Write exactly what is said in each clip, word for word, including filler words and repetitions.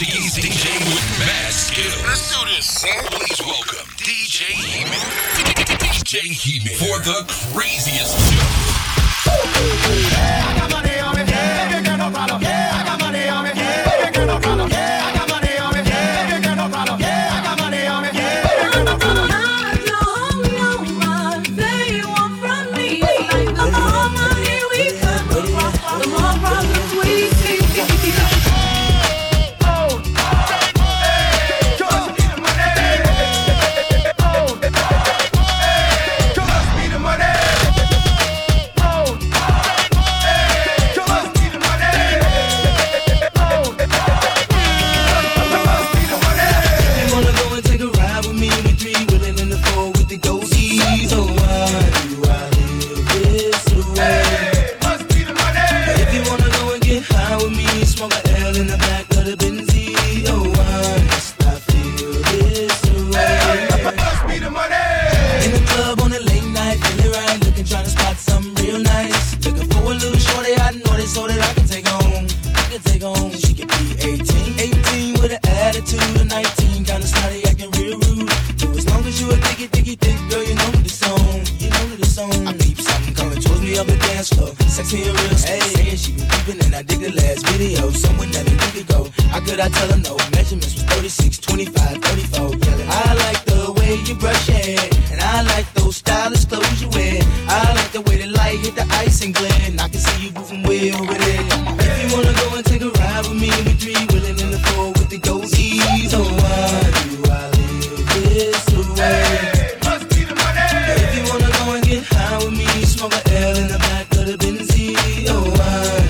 Portuguese D J with mad skill. Let's do this, son. Please welcome D J He-Man. D J He-Man for the craziest show. Yeah, I got money on me. Yeah, baby, get no problem. Yeah, I got money on me. Yeah, baby, get no problem. Yeah, I got money on me. Yeah, baby, get no problem. Yeah, I got money on me. Yeah, baby, get no problem. I tell them no, measurements was thirty-six, twenty-five, thirty-four. I like the way you brush your hair, and I like those stylish clothes you wear. I like the way the light hit the ice and glare, and I can see you moving way over there. If you wanna go and take a ride with me, we three willing in the four with the go-e's. Oh, why do I live this way? Must be the money. If you wanna go and get high with me, smoke an L in the back of the Benz. Oh, why?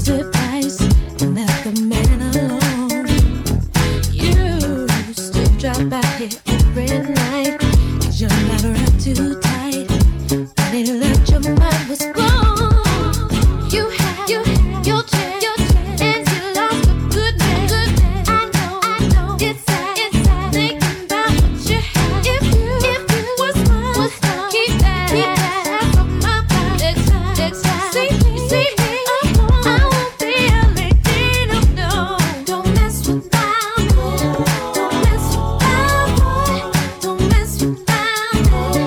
his advice and left the man alone. You still drop out here every night, cause you're not around too tight. When they left, your mind was gone. You had, you had your chance, your chance, and you lost a good man. Good man. I know, I know, it's sad, it's sad, thinking about what you had. If you, if you were smart, was smart, keep that, keep that from my mind. Next time, next time, see me, see me. Don't mess with my boy, don't mess with my boy.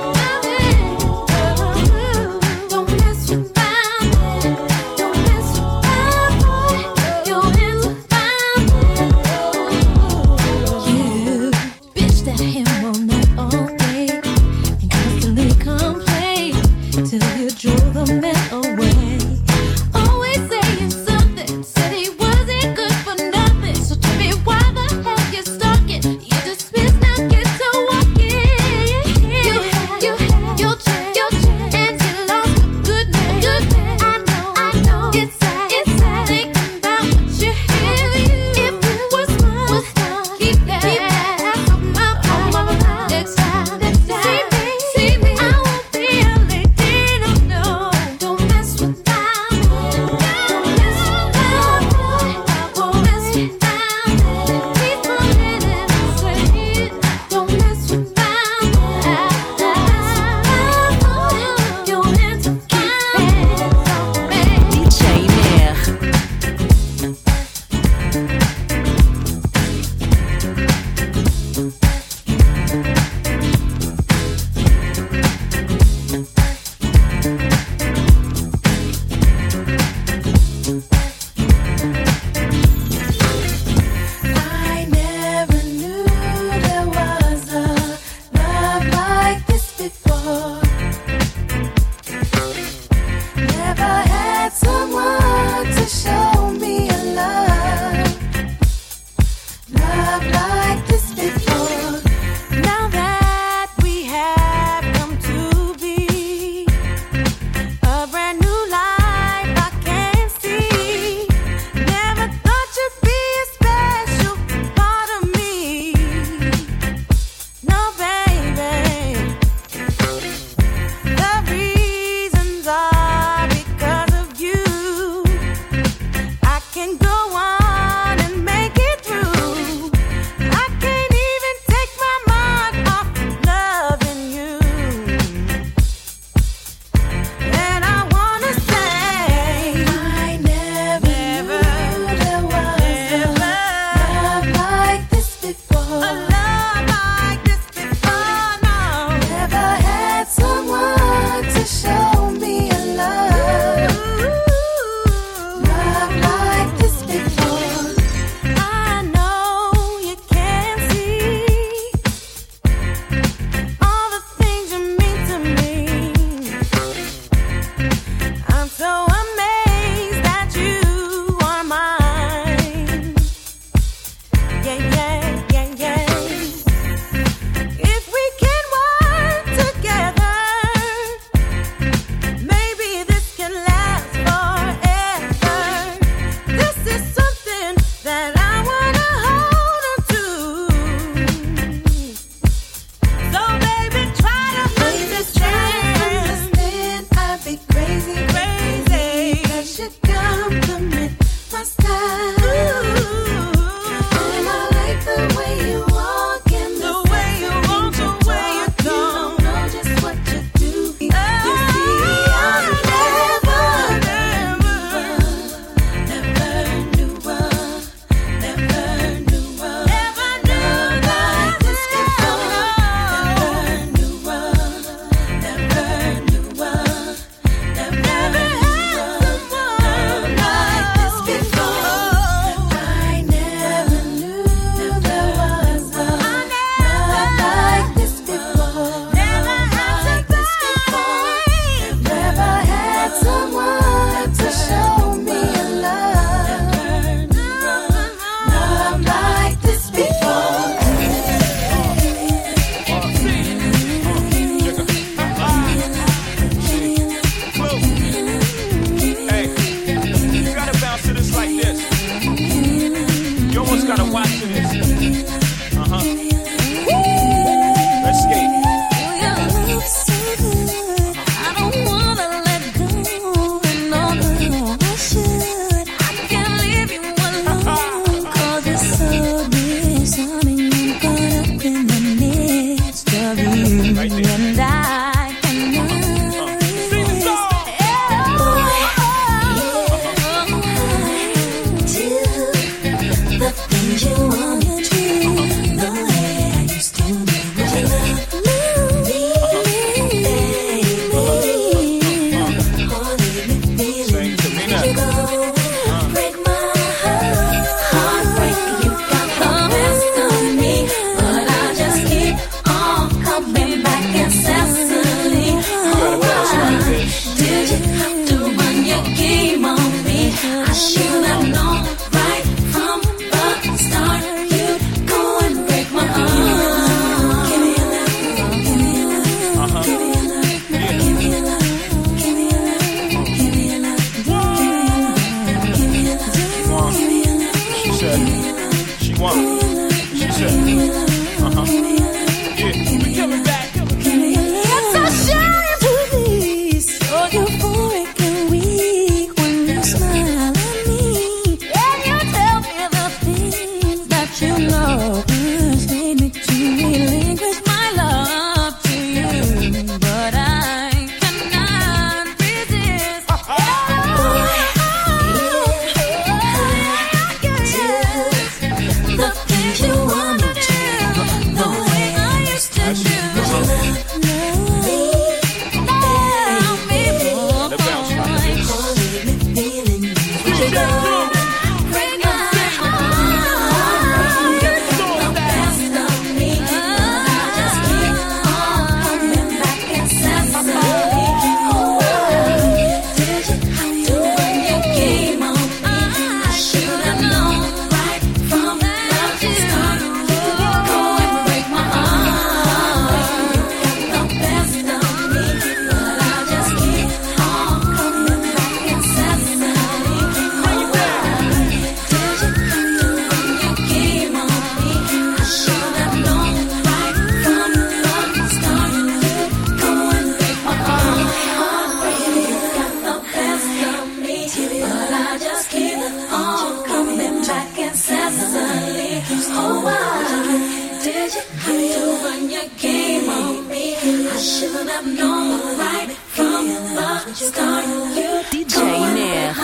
should have known right from the start. You D J Nair.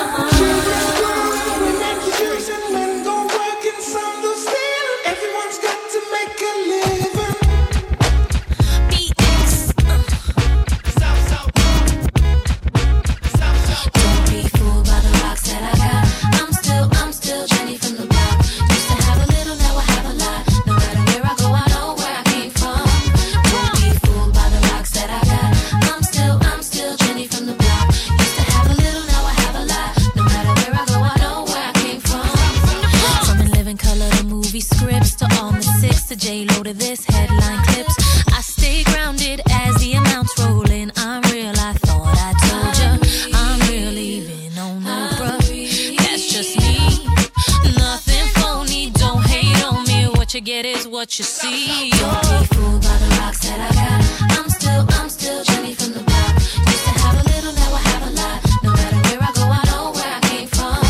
You see, don't be fooled by the rocks that I got. I'm still, I'm still Jenny from the block. Used to have a little, now I have a lot. No matter where I go, I know where I came from.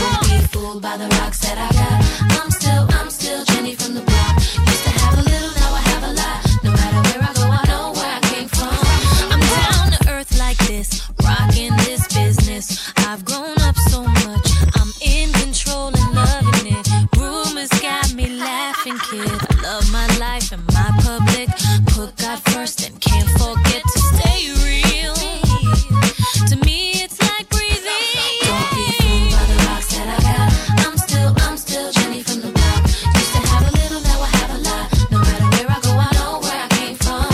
Don't be fooled by the rocks that I got. I'm still, I'm still Jenny from the block. Used to have a little, now I have a lot. No matter where I go, I know where I came from. I'm down to earth like this, rocking this business. I've grown up so much, I'm in control and loving it. Rumors got me laughing, kid. Love my life and my public. Put God first and can't forget to stay real. To me, it's like breathing. Don't be fooled by the rocks that I got. I'm still, I'm still Jenny from the block. Used to have a little, now I have a lot. No matter where I go, I know where I came from.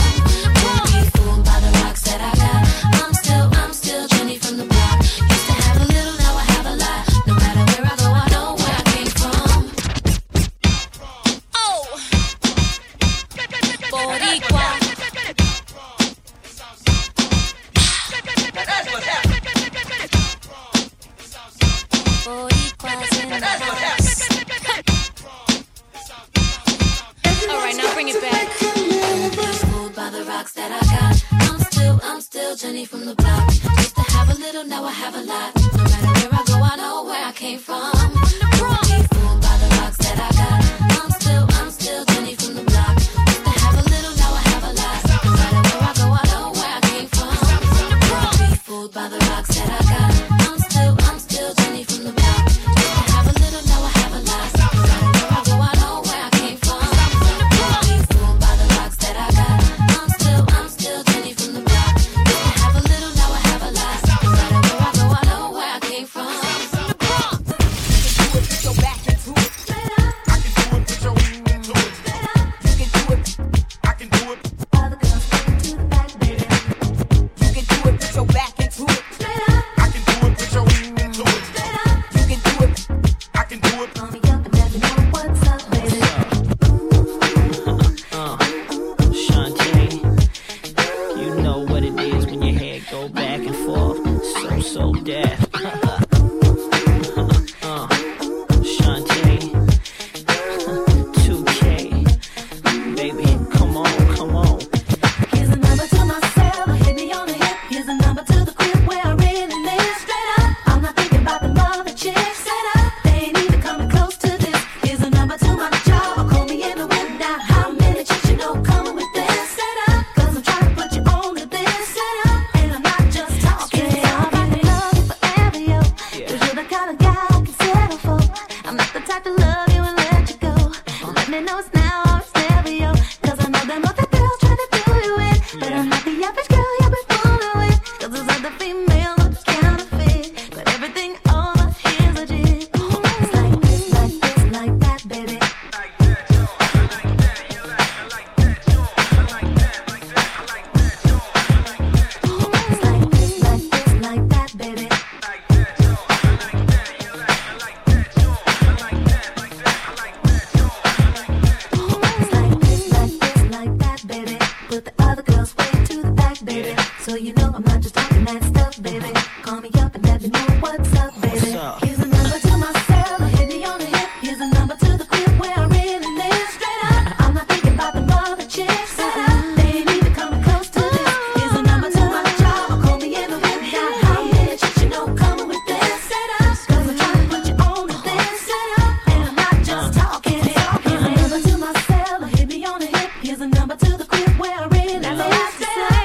Don't be fooled by the rocks that I got. I'm still, I'm still Jenny from the block. Used to have a little, now I have a lot. No matter where I go, I know where I came from. Oh! Boricua. That's what happened. Boricua's in the house. All right, now bring it back. Fooled by the rocks that I got. I'm still, I'm still Jenny from the block. Used to have a little, now I have a lot. No matter where I go, I know where I came from. Fooled by the rocks that I got. I'm still, I'm still Jenny from the block. By the rocks that I got, I'm still, I'm still Jenny from the block. I have a little, now I have a lot. I know, I know where I came from. Fooled by the rocks that I got, I'm still, I'm still Jenny from the block. I have a little, now I have a lot. I know, I know where I came from. You can do it, put your back into it. I can do it, put your back into it. You can do it, I can do it. All the girls come to the back, baby. You can do it, put your back. So deaf. Here's a number to the crib where I really love to say.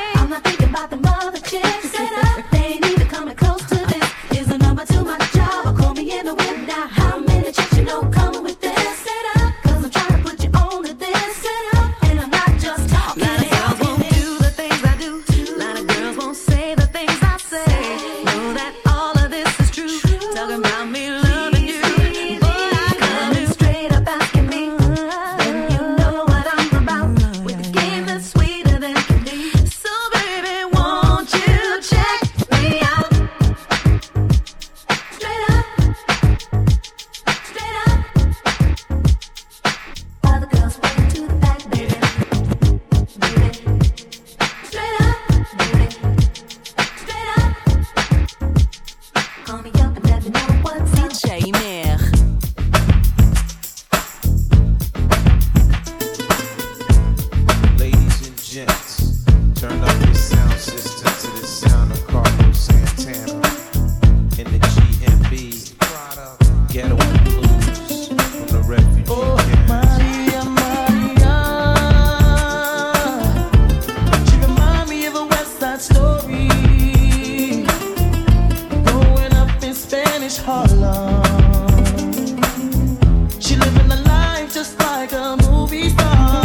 story, growing up in Spanish Harlem. She living a life just like a movie star.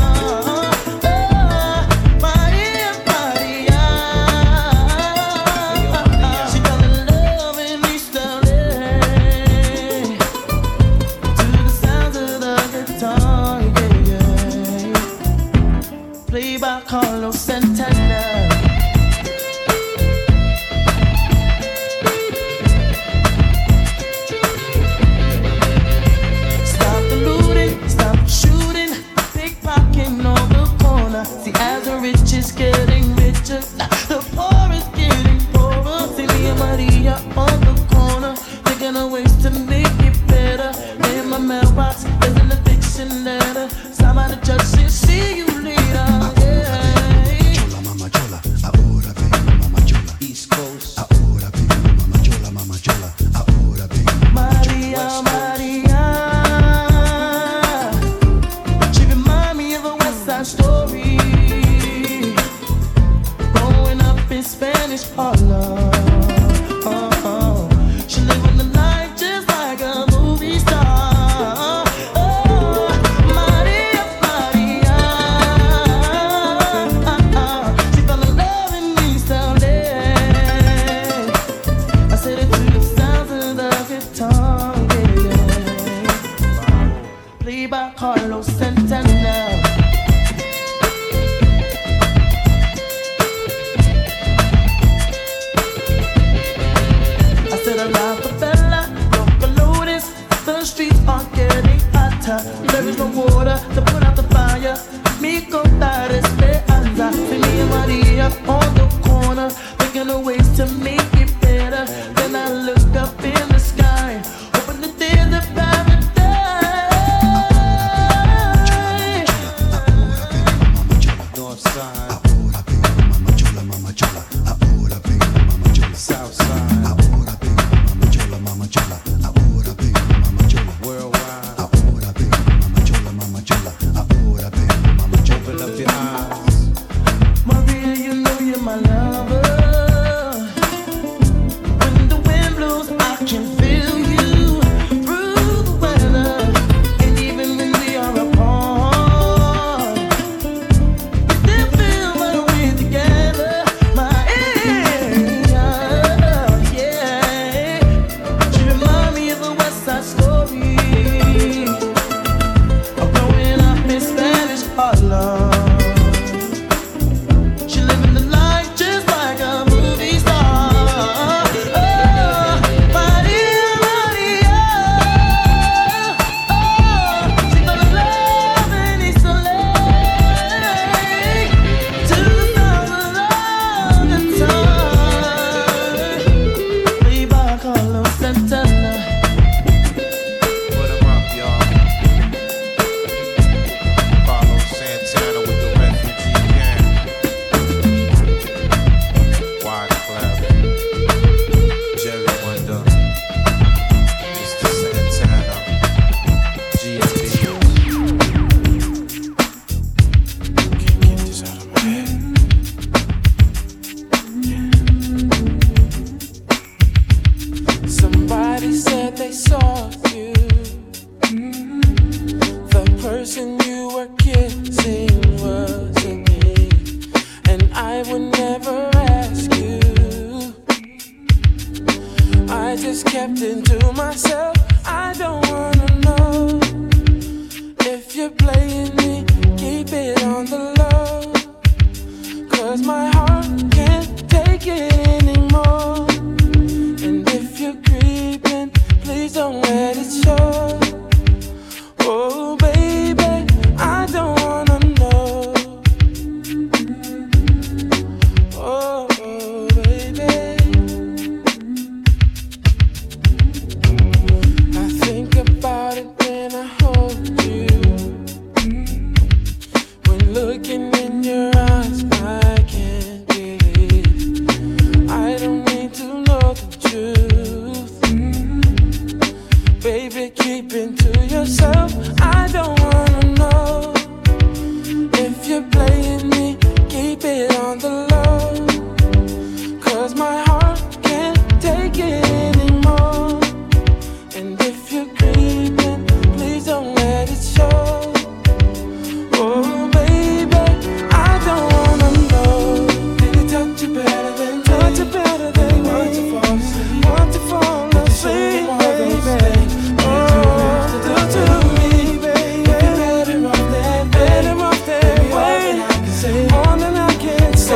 you better than me. Want you better than me. Want to fall asleep. Want to fall asleep, baby. Oh, do to me, baby. Better off that, better off that way. I can say more than I can say.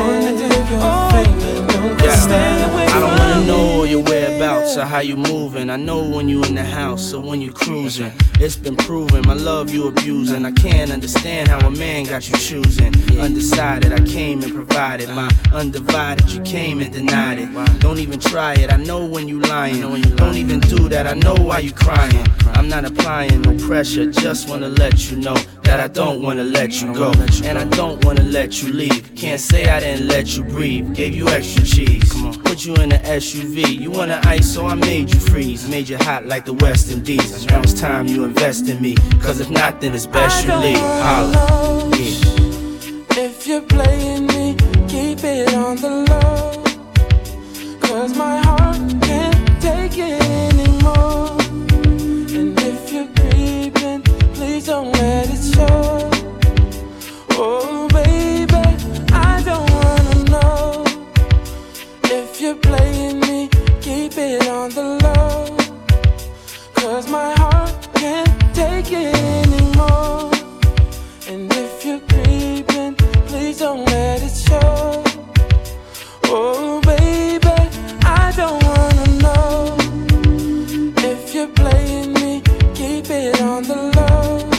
Oh, don't just stay away. I don't wanna know all your whereabouts or how you moving. I know when you in the house or when you cruising. It's been proven, my love you abusing. I can't understand how a man got you choosing. Undecided, I came and provided my undivided, you came and denied it. Don't even try it, I know when you lying. Don't even do that, I know why you crying. I'm not applying no pressure, just wanna let you know that I don't wanna let you go, and I don't wanna let you leave. Can't say I didn't let you breathe, gave you extra cheese, put you in an S U V. You wanna ice, so I made you freeze, made you hot like the West Indies. Now it's time you invest in me, cause if not, then it's best you leave. Holla. Yeah. If you're playing me, keep it on the low, cause my heart can't take it anymore. And if you're creeping, please don't let it show. Oh baby, I don't wanna know. If you're playing me, keep it on the low, cause my heart can't take it anymore. And if you're creeping, please don't let it show. Oh baby, I don't wanna know. If you're playing me, keep it on the low,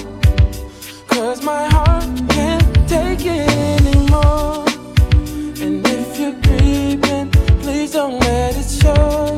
cause my heart can't take it anymore. And if you're creeping, please don't let it show.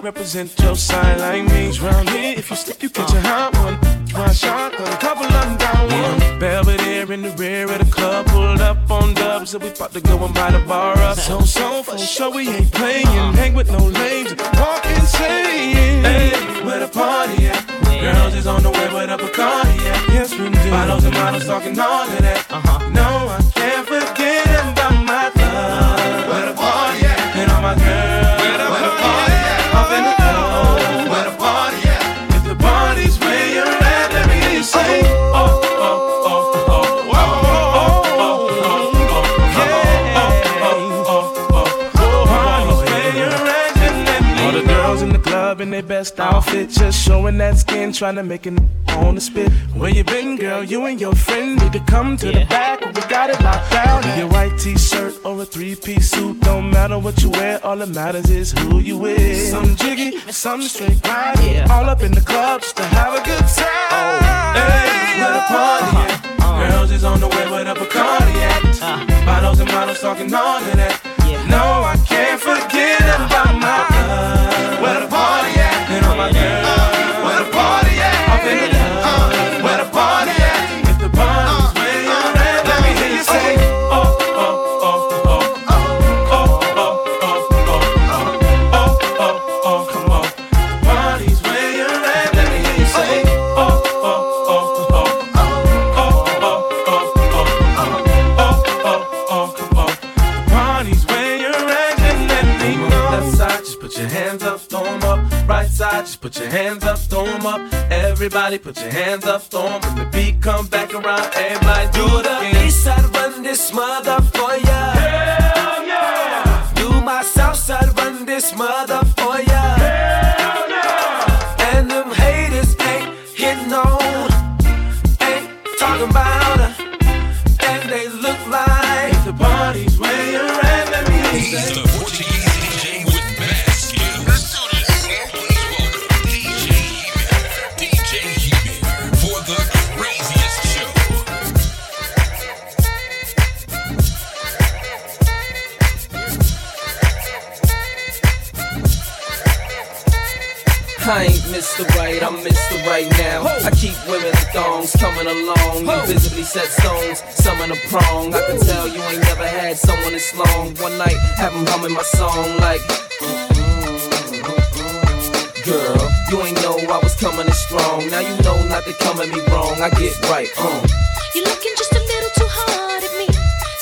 Represent your side like me. Round here, if you slip, you catch a hot one. One shot, got a couple of them down one. Belvedere in the rear of the club, pulled up on dubs, and we about to go and buy the bar up. So, so, for sure, we ain't playing. Hang with no lames, walk insane. Hey, where the party at? Girls is on the way with a Bacardi, yeah. Yes, we do. Bottles and models talking all of that. Uh-huh. No, I can't forget about my love. Where the party at? And all my girls. Best outfit, just showing that skin, trying to make it on the spit. Where you been, girl? You and your friend need to come to yeah. the back. We got it locked down. Your white t-shirt or a three-piece suit, don't matter what you wear. All that matters is who you with. Some jiggy, some straight grind. Yeah. All up in the club just to have a good time. Oh. Hey, where the party at? Uh-huh. Uh-huh. Girls is on the way with a Bacardi at. Uh-huh. Bottles and models talking all of that. Yeah. No, I can't forget about my love. Where the party at? And all my girls, uh, where the party at? Up in the club, where the party at? If the party's where you're at, let me hear you say, oh, oh, oh, oh, oh, oh, oh, oh, oh, oh, oh, come on. Party's where you're at, let me hear you say, oh, oh, oh, oh, oh, oh, oh, oh, oh, come on. Party's where you're at, and let me know. Left side, just put your hands up, throw 'em up. Right side, just put your hands up, throw them up. Everybody put your hands up, throw them. When the beat come back around, everybody do the east side, run this mother for ya. Hell yeah! Do my south side, run this mother for ya. Hell yeah! And them haters ain't hitting on, ain't talking about her, and they look like the party's where you're at, let me hear you say. I ain't Mister Right, I'm Mister Right now. Ho! I keep women's thongs coming along. Ho! You visibly set stones, some in a prong. Woo! I can tell you ain't never had someone this long. One night, have them humming my song like. girl. You ain't know I was coming in strong. Now you know not to come at me wrong. I get right, uh. You looking just a little too hard at me.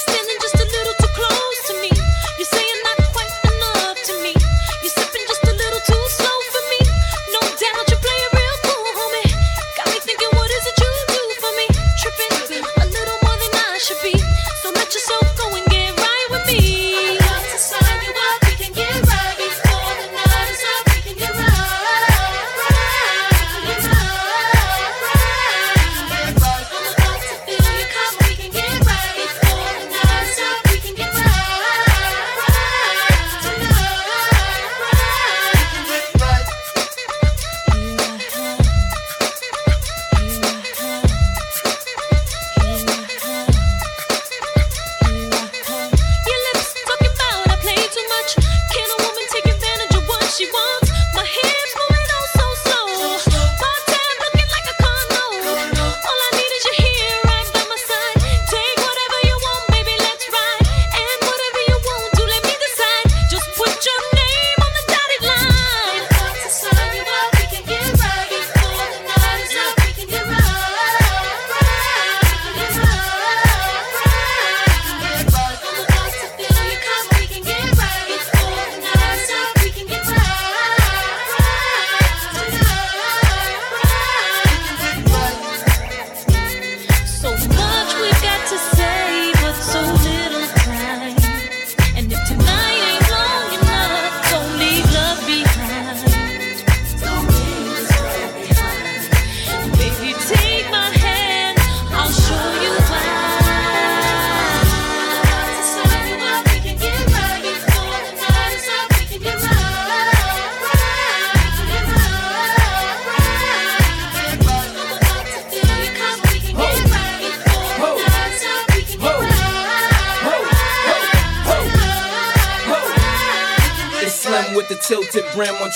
Standing just a little too close to me. You're saying not quite enough to me. You're sipping just a little too slow for me. No doubt you're playing real cool, homie. Got me thinking, what is it you do for me? Tripping a little more than I should be. So let yourself go and get right with me. I got to sign you up.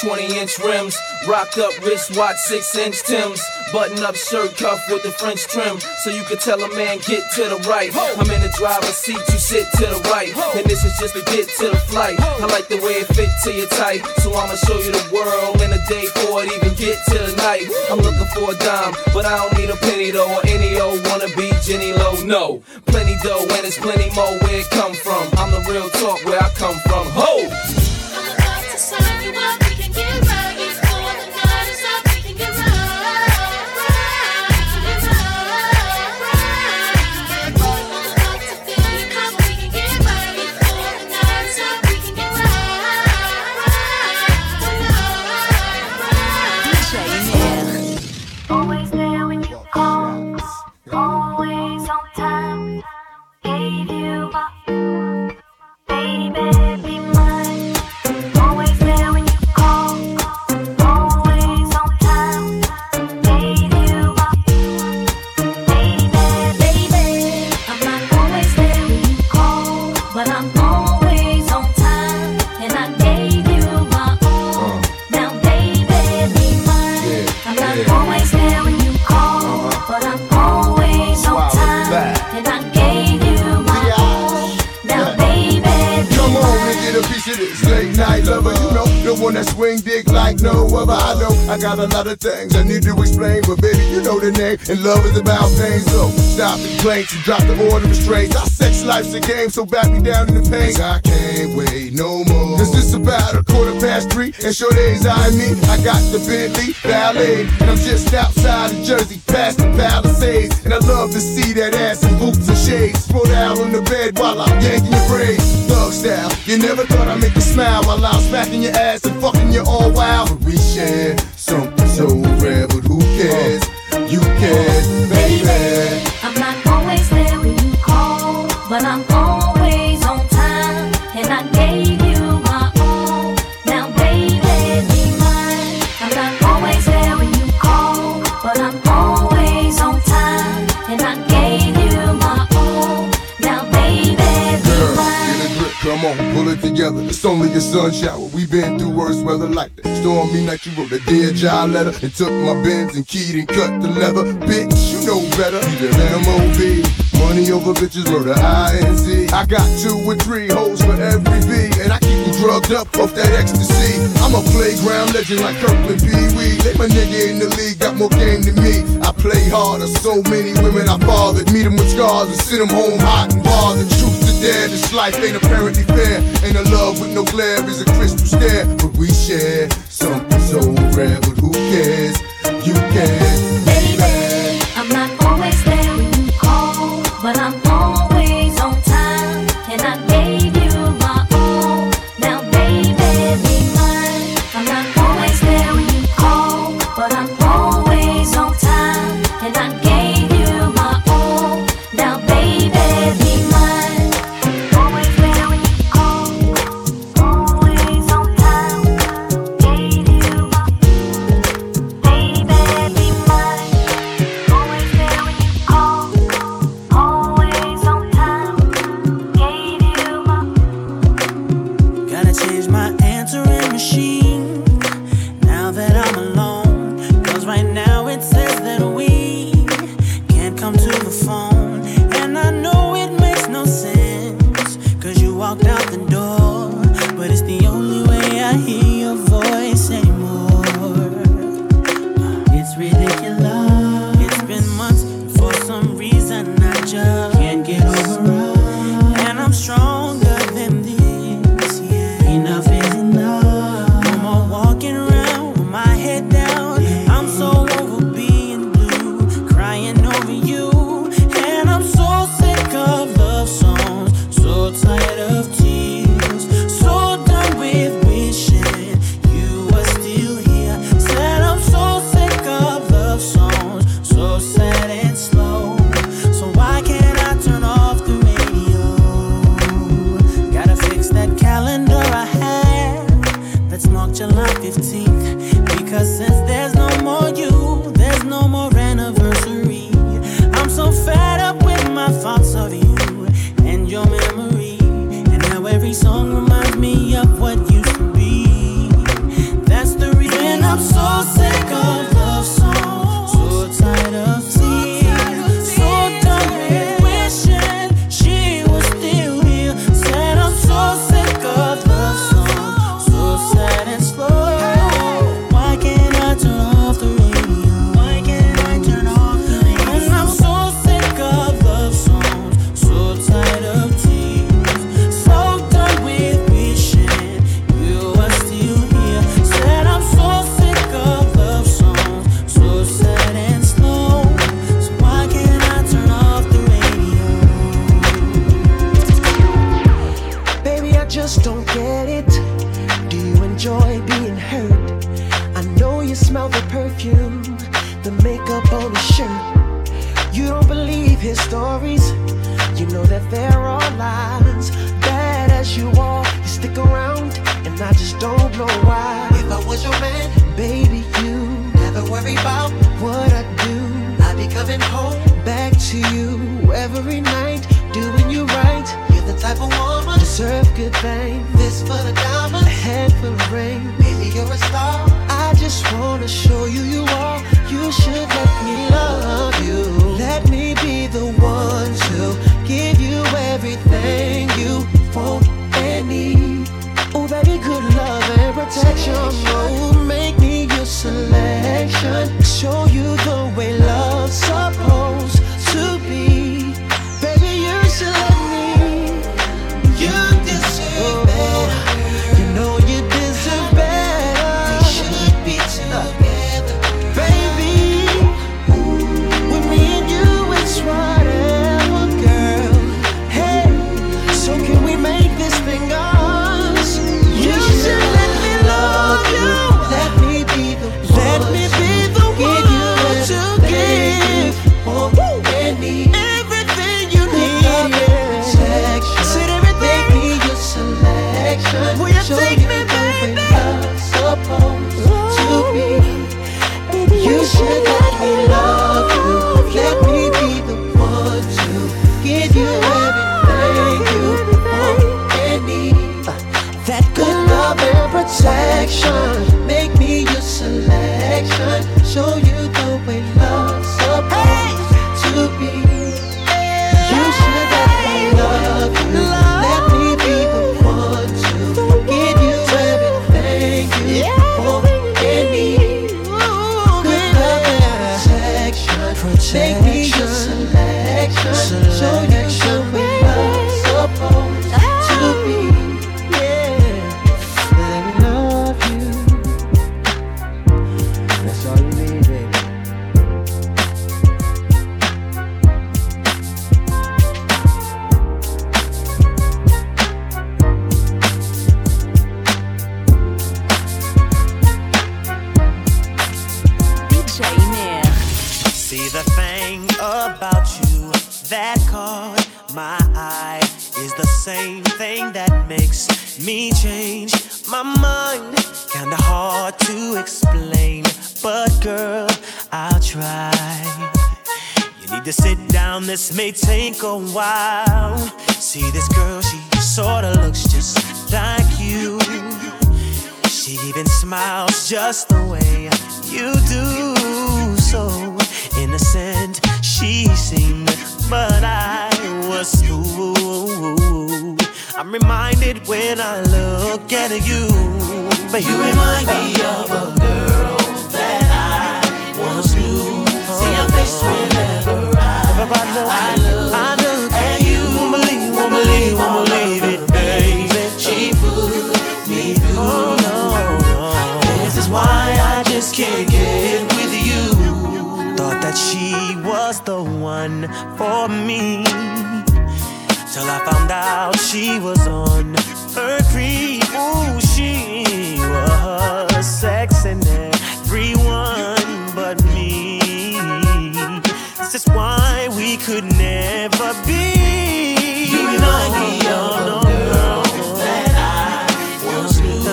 twenty inch rims, rocked up wristwatch, six inch Tims, button up shirt cuff with the French trim, so you can tell a man get to the right. Ho! I'm in the driver's seat, you sit to the right. Ho! And this is just a get to the flight. Ho! I like the way it fit to your tight, so I'ma show you the world in a day before it even get to the night. Woo! I'm looking for a dime, but I don't need a penny though, or any old wannabe Jenny Low. No, plenty dough and it's plenty more where it come from. I'm the real talk where I come from. Ho! I'm about to sign you up. Got a lot of things I need to explain, but baby, you know the name, and love is about pain, so stop the complaints and drop the order of restraints. Our sex life's a game, so back me down in the pain, 'cause I can't wait no more. 'Cause it's about a quarter past three, and sure days eyeing me. I got the Bentley Ballet, and I'm just outside of Jersey, past the Palisades, and I love to see that ass in boots and shades. Spread out on the bed while I'm yanking your braids, thug style. You never thought I'd make you smile while I'm smacking your ass and fucking you all wild. But we share something so rare, but who cares? You cares, baby. I'm not always there when you call, but I'm always on time, and I gave you my all. Now, baby, be mine. I'm not always there when you call, but I'm always on time, and I gave you my all. Now, baby, be Girl, mine. Get a grip, come on, pull it together. It's only a sun shower. We've been through worse weather like that. Stormy night, you wrote a dear child letter and took my Benz and keyed and cut the leather. Bitch, you know better. Be the M O B Money over bitches, murder, I N C I got two or three hoes for every B, and I keep you drugged up off that ecstasy. I'm a playground legend like Kirkland Pee Wee. Let my nigga in the league, got more game than me. I play harder, so many women I bothered. Meet them with scars and send them home hot and bothered. Truth to dare, this life ain't apparently fair. Ain't a love with no glare, is a crystal stare. But we share something so rare, but who cares? You can, baby. I'm not always there when you call, but I'm always on time, and I gave you my all. Now, baby, be mine. I'm not always there when you call, but I'm always on time, and I gave you my all. Now, baby, be mine. Always there when you call, always on time, gave you my all. Baby, be mine. Always there when you call, always on time, gave you my all. Gotta change my answering machine now that I'm alone. Cause right now it says that we can't come to the phone. And I know it makes no sense, cause you walked out the door. But it's the only way I hear your voice anymore. It's ridiculous. It's been months, for some reason I just can't get over us. And I'm stronger than this. Enough is enough. No more walking around with my head down. I'm so over being blue, crying over you. And I'm so sick of love songs, so tired of tears, so done with wishing you were still here. Said I'm so sick of love songs, so sad and slow. So why can't I turn off the radio? Gotta fix that calendar I had that's marked July fifteenth. Because since there's no more you, there's no more anniversary. I'm so fed up with my thoughts of you and your memory. And how every song reminds me of what used to be. That's the reason I'm so sick of love songs, so tired of tears, so done with wishing she was still here. Said I'm so sick of love songs, so sad and slow. Why can't I turn off the radio? Why can't I turn off the radio? And I'm so sick of love songs, so tired of tears, so done with wishing you are still here. Said I'm so sick of love songs, so sad and slow. So why can't I turn off the radio? Baby, I just don't get it. Do you enjoy being hurt? I know you smell the perfume, the makeup on his shirt. You don't believe his stories. You know that they're all lies. Bad as you are, you stick around, and I just don't know why. If I was your man, Baby, you never worry about what I do. I'd be coming home back to you every night, doing you right. You're the type of woman, deserve good fame. Fist full of diamonds, a head full of rain. Baby, you're a star. I just wanna show you you are. You should let me love you. Let me be the one to give you everything you want and need. Oh, baby, good love and protection. Oh, make me your selection. Show you the way love's supposed to be. Baby, you should let me. You deserve better. You know you deserve better. We should be together. Baby, with me and you, it's whatever, girl. Hey, so can we make this thing ours? You should let me love you. Let me be the one. Let me be the one to give all and need. Everything you need. Protection. Said everything. Make me your selection. Will you take me, baby? Supposed to be. You should let me love you. Let me be the one to give you everything you want and need. That good love and protection. Make me your selection. Show you the way love's supposed to be. You That's all you need, baby. D J Nair. See the thing about you that caught my eye is the same thing that makes me change my mind. Kinda hard to explain, but girl, I'll try. You need to sit down, this may take a while. See this girl, she sorta looks just like you. She even smiles just the way you do. So innocent she seemed, but I was fooled. I'm reminded when I look at you, but you remind me of a girl that I once knew. See your face whenever I, I look, I look at you. Won't believe, won't believe, won't believe it, baby. She put me through. Oh, no, no. This is why I just can't get with you. Thought that she was the one for me, till I found out she was on her creep. Ooh, she was sexing everyone but me. This is why we could never be. You remind me of a girl that I once knew.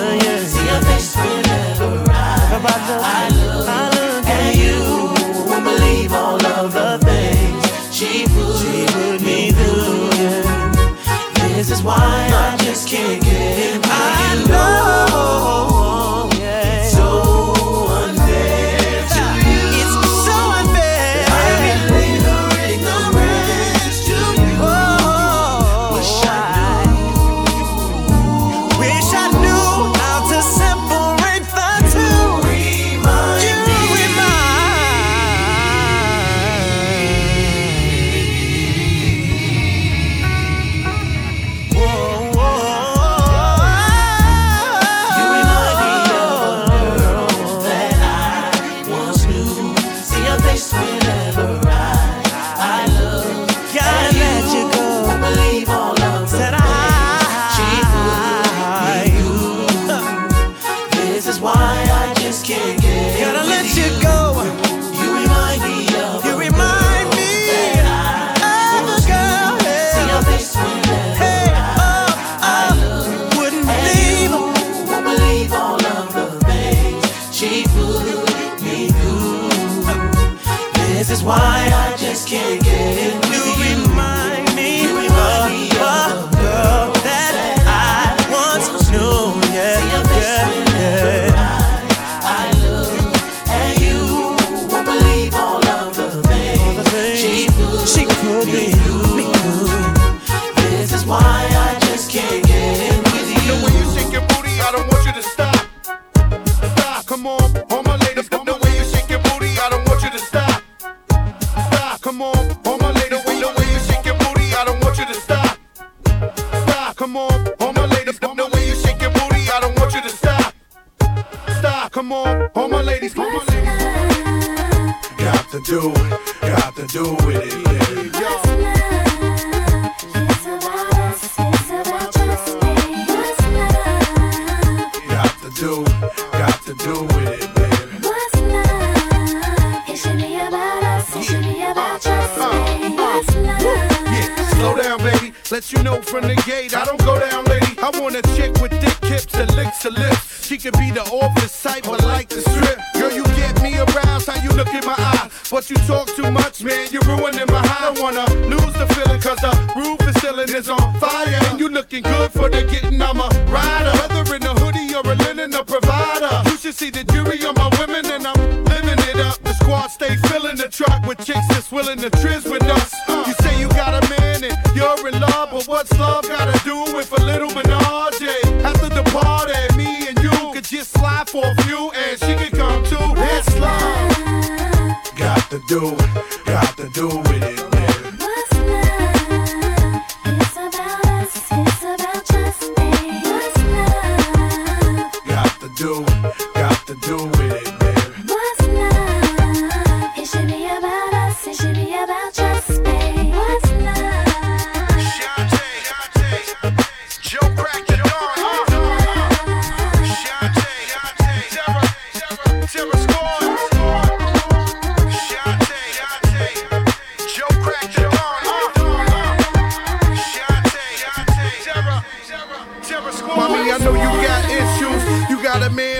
See your face whenever I, I look, I look at you. Won't believe all of the things she put me through. This is why I just can't get with I you. Know. Got to do with it, baby. What's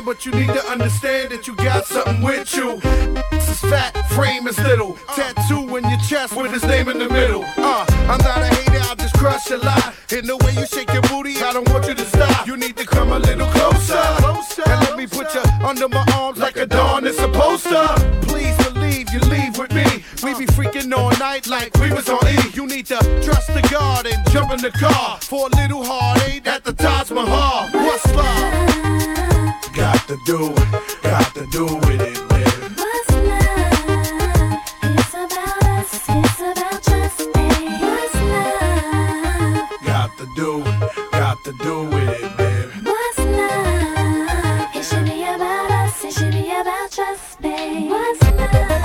But you need to understand that you got something with you. This is fat, frame is little. Tattoo in your chest with his name in the middle. Uh, I'm not a hater, I'll just crush a lot. And the way you shake your booty, I don't want you to stop. You need to come a little closer, closer. And let me put you under my arms like a dawn is supposed to. Please believe you leave with me. We be freaking all night like we was on E. You need to trust the guard and jump in the car. For a little heartache at the Taj Mahal. What's love? Got to do it, got to do with it, baby. What's love? It's about us, it's about just me. What's love? Got to do it, got to do with it, baby. What's love? It should be about us, it should be about just me. What's love?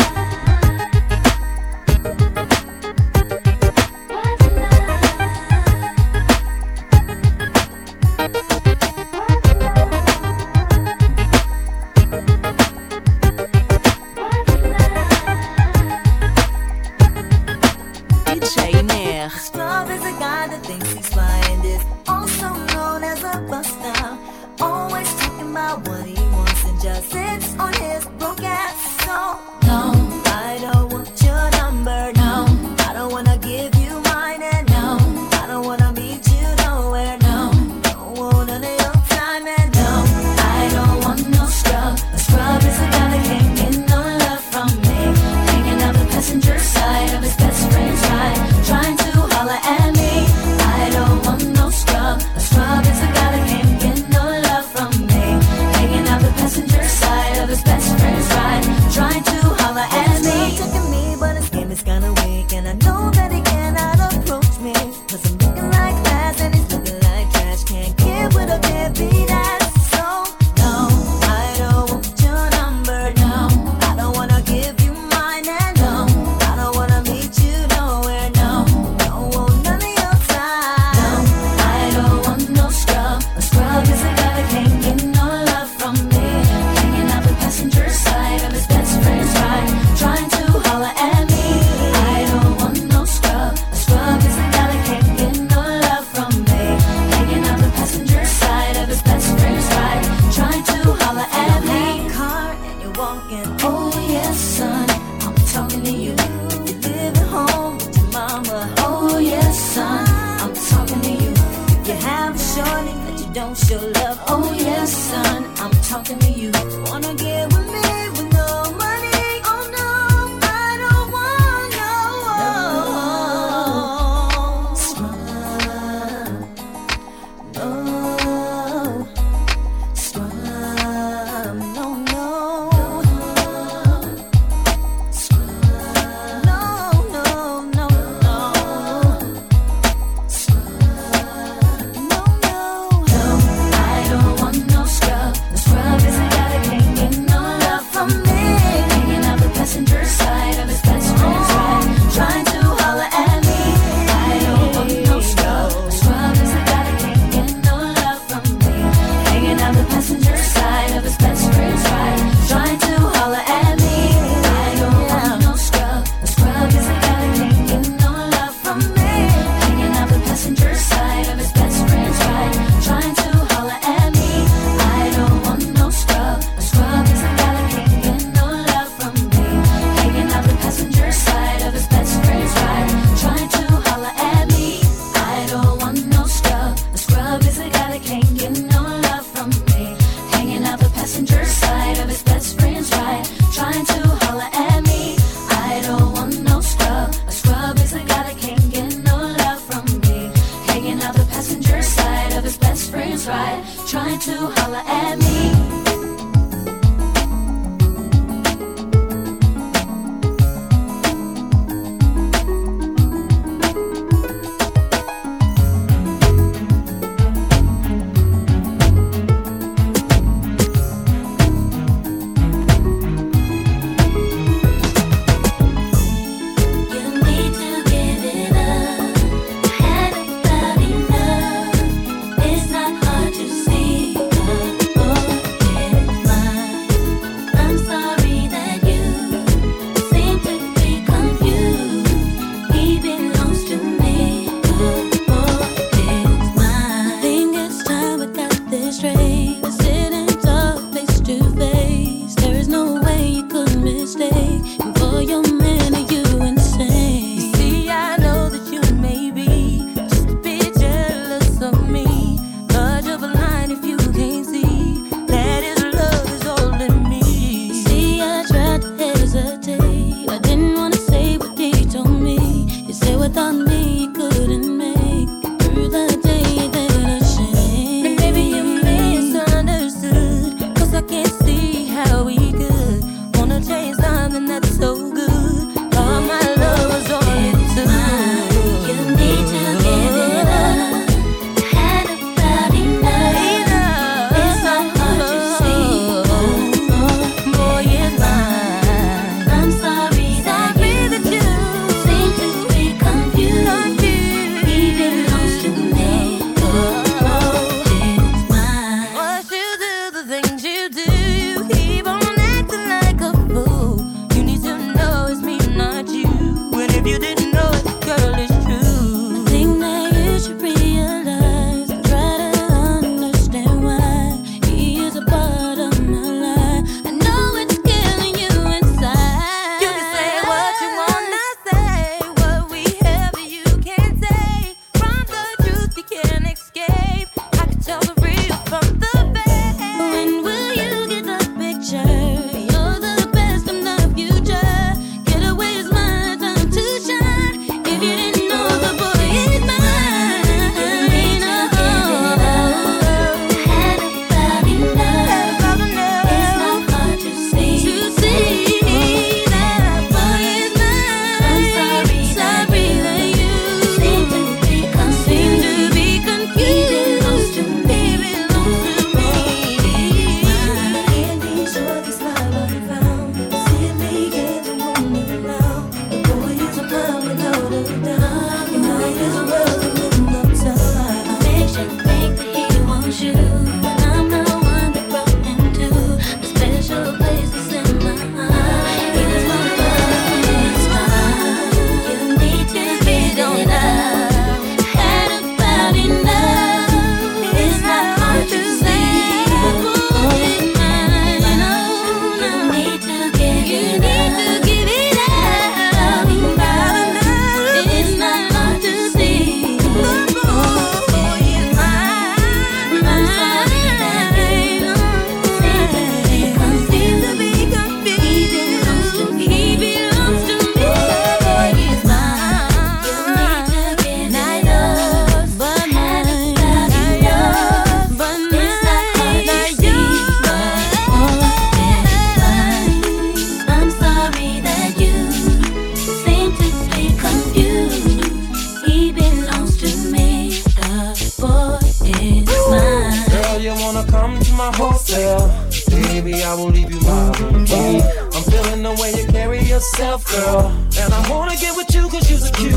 myself, girl. And I wanna get with you cause you're cute.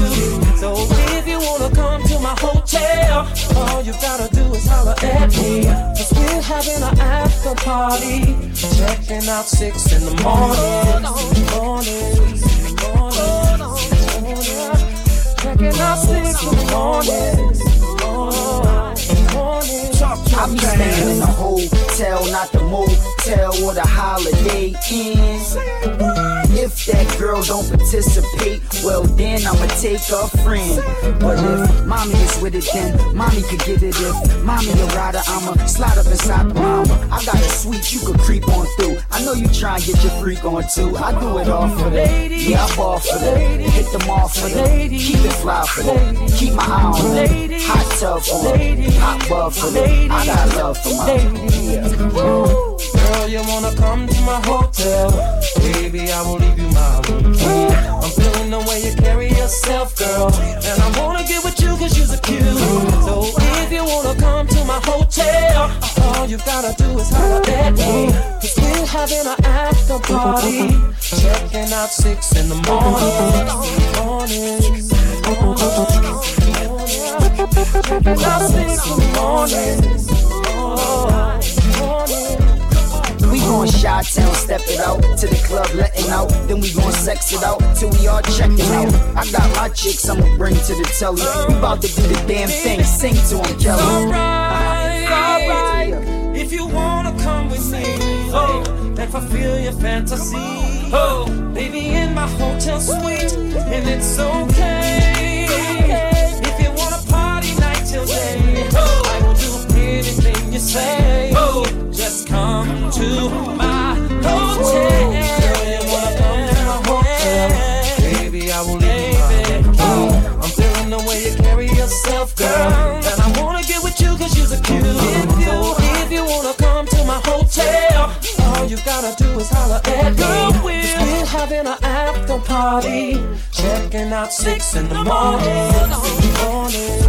So if you wanna come to my hotel, all you gotta do is holler at me. Cause we're having an after party, checking out six in the morning. Morning, checking out six in the morning. Morning, morning. I be staying in a hotel, not the motel or the Holiday Inn. If that girl don't participate, well then I'ma take a friend. But if mommy is with it, then mommy could get it. If mommy a rider, I'ma slide up inside the mama. I got a suite you could creep on through. I know you try and get your freak on too. I do it all for that. Yeah, I ball for that. Hit them all for that. Keep it fly for that. Keep my eye on that. Hot tub for that. Hot buff for that. I got love for my yeah. Girl, you wanna come to my hotel? Baby, I will leave you my room. I'm feeling the way you carry yourself, girl. And I wanna get with you cause you're so cute. So if you wanna come to my hotel, all you gotta do is holler at me. Cause we're having an after party, checking out six in the morning. Morning, morning. Checking out six in the morning. We gon' Chi-Town, step it out. To the club, letting out. Then we gon' sex it out till we all checking out. I got my chicks I'ma bring to the telly. We bout to do the damn thing. Sing to them, Kelly. Alright, alright. If you wanna come with me, oh, and fulfill your fantasy, oh, baby, in my hotel suite, and it's okay. I will do anything you say. Oh, just come to my hotel. Girl, you wanna come to my hotel? Baby, I will leave it. Oh, I'm feeling the way you carry yourself, girl. And I wanna get with you cause you're so cute. So if you wanna come to my hotel, all you gotta do is holler at me. Girl, we're having an after party, checking out six in the morning. Morning.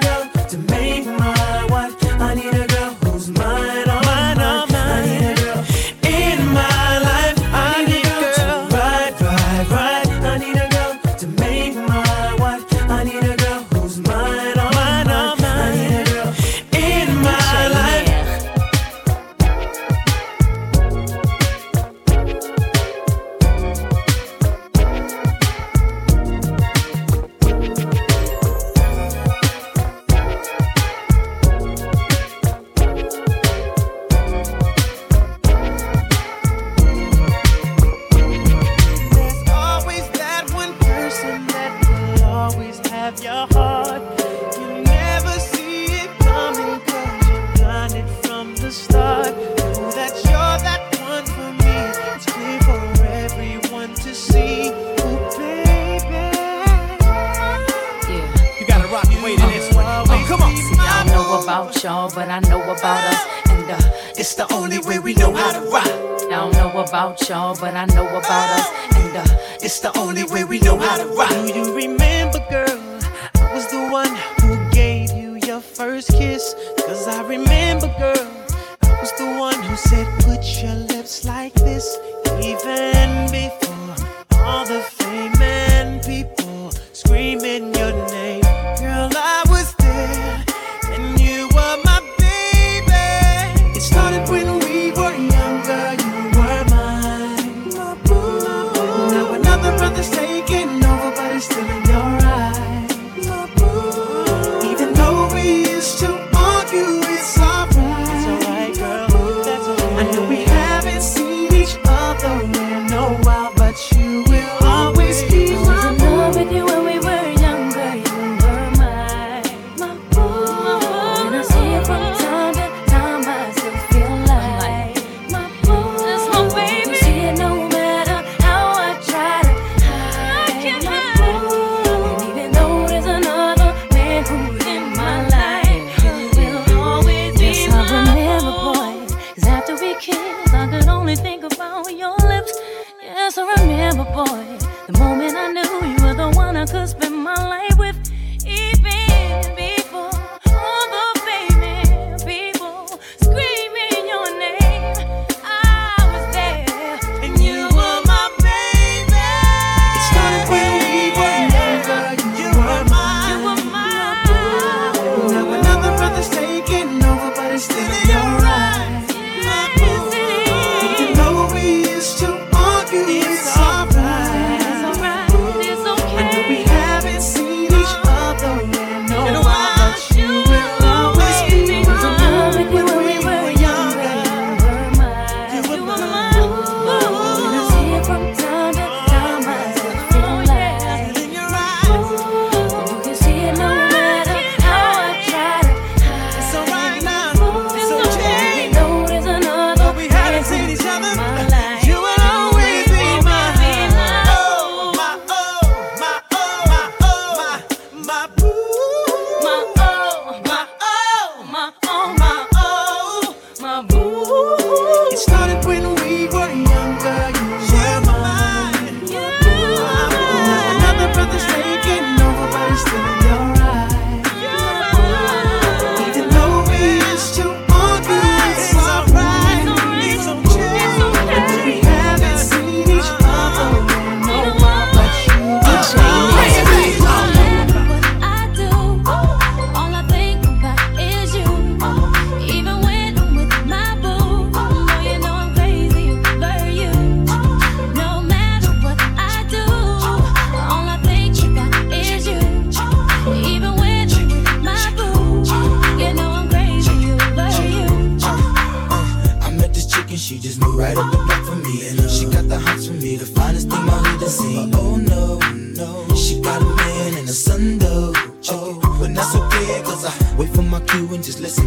girl to make my wife. I need a girl who's mine. But you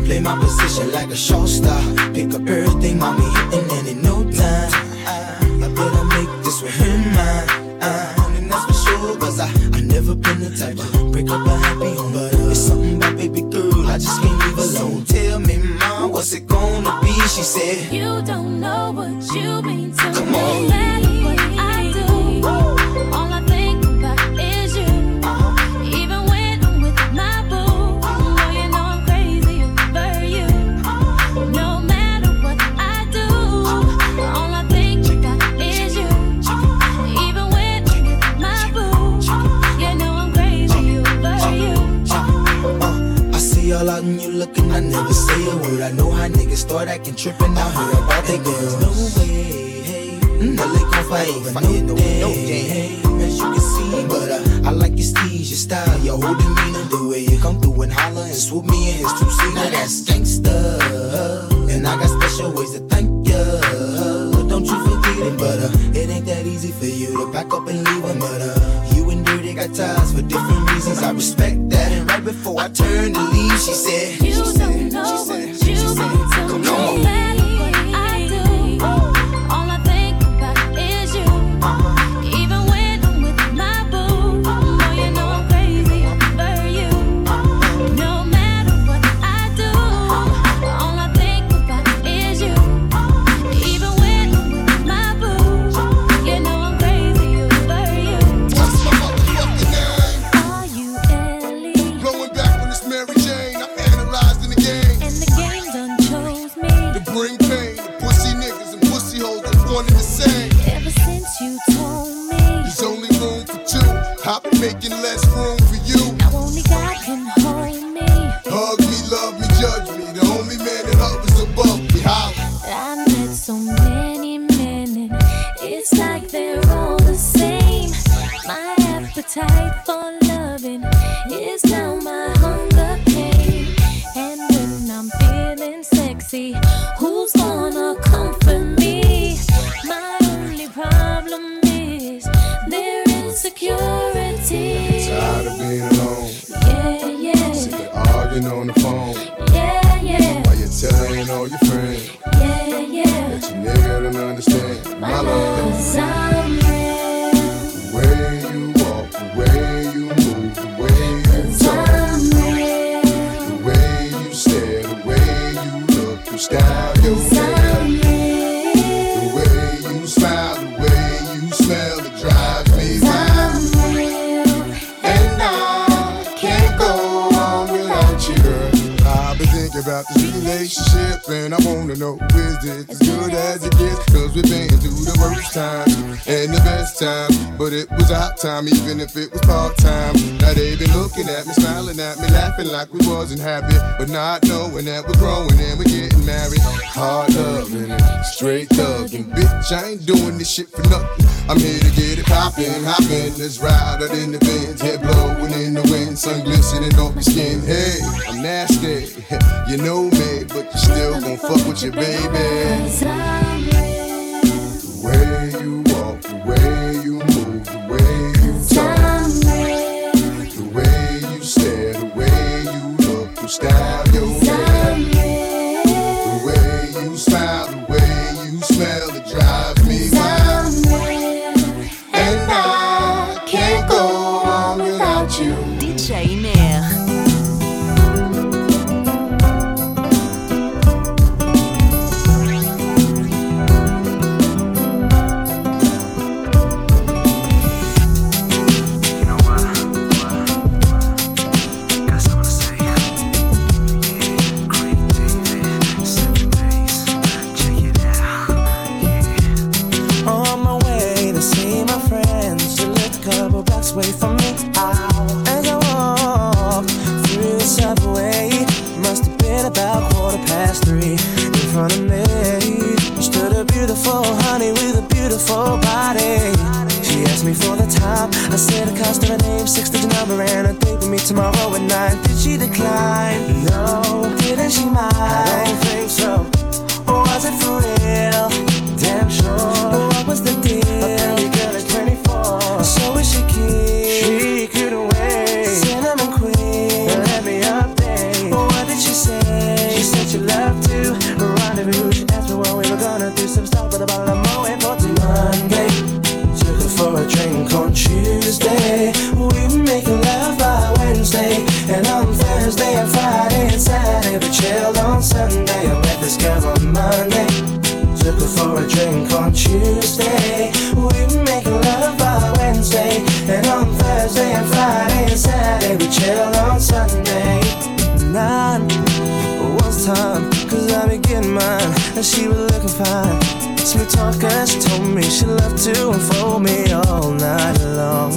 Play my position like a show star. Pick up everything, mommy, hitting it in no time. I better make this with him mine. And that's for sure, cause I, I never been the type to break up a happy home. But it's something about baby girl, I just can't leave alone. So tell me, mom, what's it gonna be? She said, you don't know what you mean to Come me. On. No matter what I do, all I think about is you. All out and you looking, I never say a word. I know how niggas start acting trippin'. I heard about the girls. No way, hey. No, they gon' fight over no day, hey. As you can see, but uh, I like your steez, your style, your whole demeanor, the way you come through and holler and swoop me in his two-seater. Now that's gangsta, and I got special ways to thank ya. Don't you forget it, but uh, it ain't that easy for you to back up and leave him, but uh, you and Dirty got ties for different reasons. I respect that. And right before I turned to leave, she said, you don't know what you mean to me. No matter what I do, all I think about is you. Even when I'm with my boo, know you know I'm crazy over you. No matter what I do, all I think about is you. Even when I'm with my boo, you know I'm crazy over you. That's my motherfucking name. Are you Ellie? Blowing back when it's Mary Jane. I'm analyzed in the game, and the game done chose me to bring pain to pussy niggas and pussy hoes that's one and the same. Ever since you told me there's only room for two, I've been making less room for you. Now only God can hold me. Hug me, love me, judge me. The only man that hovers above me. Holla. I met so many men, and it's like they're all the same. My appetite for loving is now my hunger pain. And when I'm feeling sexy, who's gonna comfort me? My only problem is their insecurity. Tired of being alone. Yeah, yeah. Sick of arguing on the phone. Yeah, yeah. While you're telling all your friends. Yeah, yeah. That you nigga don't understand my love. 'Cause I'm real. The way you walk, the way you move, the way you talk. 'Cause I'm real. The way you stare, the way you look, you style your hair. I'm real. The way you smile, the way you smell, it drives me wild. 'Cause I'm real. And I can't go on without you, girl. I've been thinking about this relationship, and I wanna know, is this as good as it gets? 'Cause we've been through the worst times and the best times, but it was our time, even if it was part time. Now they been looking at me, smiling at me, laughing like we wasn't happy, but not knowing that we're growing and we're getting married. Hard loving and straight thugging, bitch. I ain't doing this shit for nothing. I'm here to get it poppin', hoppin'. Let's ride out in the Benz, head blowing in the wind, sun glistening on my skin. Hey, I'm nasty, you know me, but you still gon' fuck with your baby. The way you walk, the way you move, the way you talk, the way you stare, the way you look, you style your hair, the way you smile, the way you smell, it drives me wild. And I can't go on without you. D J Nair. Wait for me out as I walk through the subway. Must have been about quarter past three. In front of me stood a beautiful honey with a beautiful body. She asked me for the time. I said the cost of her name, six digit number, and a date with me tomorrow at nine. Did she decline? No, didn't she mind? I don't think so. Or was it for real? Damn sure. But what was the deal? A pretty girl at twenty-four. So is she keen? Cinnamon Queen, let me update. What did she say? mine, and she was looking fine. Smooth talker, she told me she loved to unfold me all night long.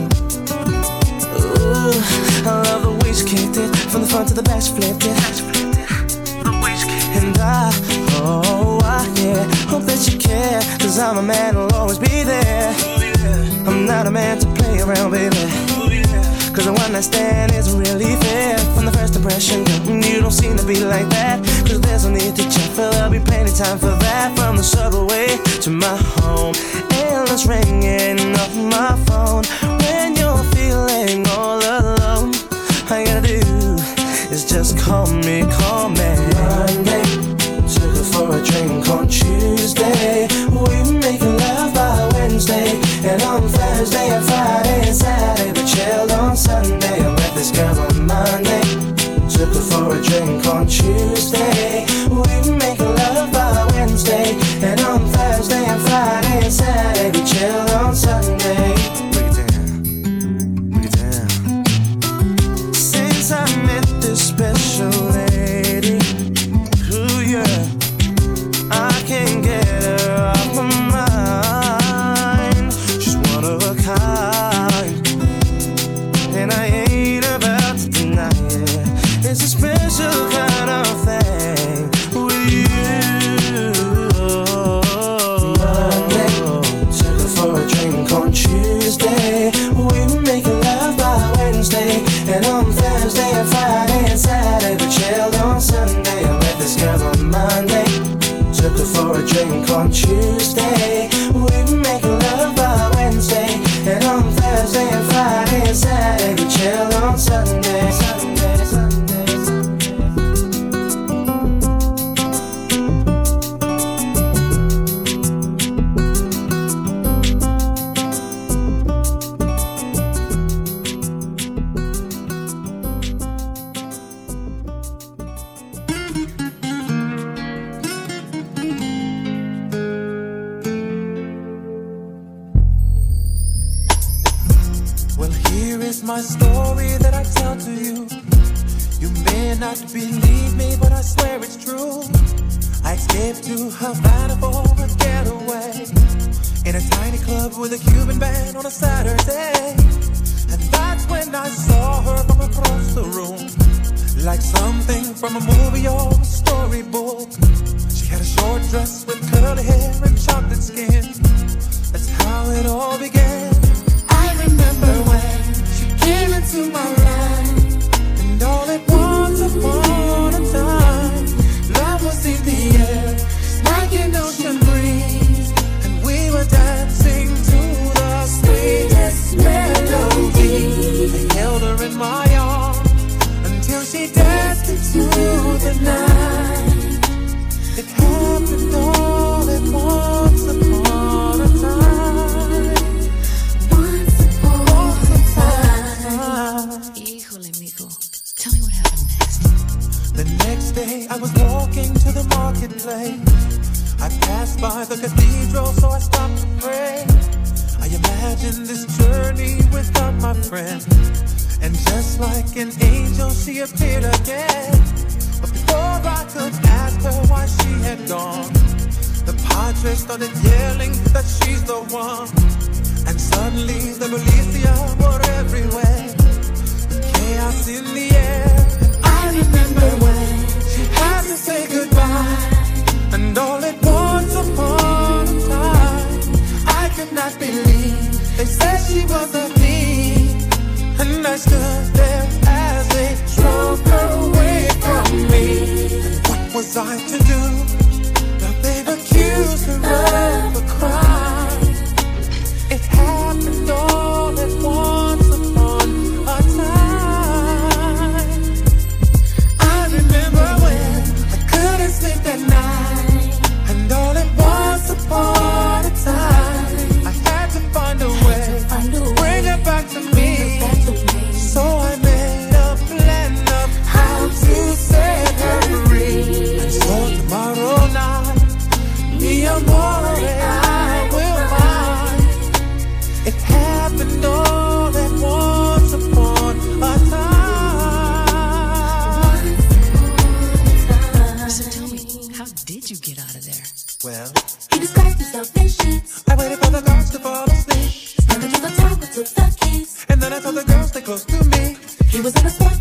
Ooh, I love the way she kicked it, from the front to the back she flipped it. And I, oh, I, yeah, hope that you care, 'cause I'm a man who'll always be there. I'm not a man to play around, baby, 'cause the one I stand isn't really fair. From the first impression, girl, you don't seem to be like that. 'Cause there's no need to check, but there'll be plenty time for that. From the subway to my home, endless ringing off my phone. When you're feeling all alone, all you gotta do is just call me, call me. Monday, took her for a drink on Tuesday. We make love by Wednesday, and on Thursday and Friday and Saturday. Sunday, I met this girl on Monday. Took her for a drink on Tuesday. We make love by Wednesday, and on Thursday and Friday and Saturday we chill on Sunday. Break it down, break it down. Since I met this special lady, ooh yeah, I can't get her off my mind. She's one of a kind. It's a special kind of thing with you. Monday, took her for a drink on Tuesday. We were making love by Wednesday, and on Thursday and Friday and Saturday we chilled on Sunday. I met this girl on Monday. Took her for a drink on Tuesday. We were making love by Wednesday, and on Thursday and Friday and Saturday we chilled on Sunday. Sunday, Sunday. My story that I tell to you, you may not believe me, but I swear it's true. I escaped to Havana for a getaway, in a tiny club with a Cuban band on a Saturday. And that's when I saw her from across the room, like something from a movie or a storybook. She had a short dress with curly hair and chocolate skin. That's how it all began. I remember when came into my life, and all at once upon a time, love was in the air, like an ocean breeze, and we were dancing to the sweetest melody. I held her in my arms until she danced into the night. It happened all at once upon a time. Tell me what happened next. The next day I was walking to the marketplace. I passed by the cathedral, so I stopped to pray. I imagined this journey without my friend, and just like an angel she appeared again. But before I could ask her why she had gone, the padre started yelling that she's the one. And suddenly the militia were everywhere, chaos in the air. I remember when she had to say goodbye, and all at once upon a time, I could not believe they said she was a thief. And I stood there as they drove her away from me. And what was I to do? Now they've accused her of a crime. It happened all at once upon a time. That night, and all it was upon a time, I had to find a way to bring her back to me. So I made a plan of how to set her free. And so tomorrow night, mi amor, I will find. It happened all at once upon a time. You get And then I told the girls stay close to me. He was in a spot.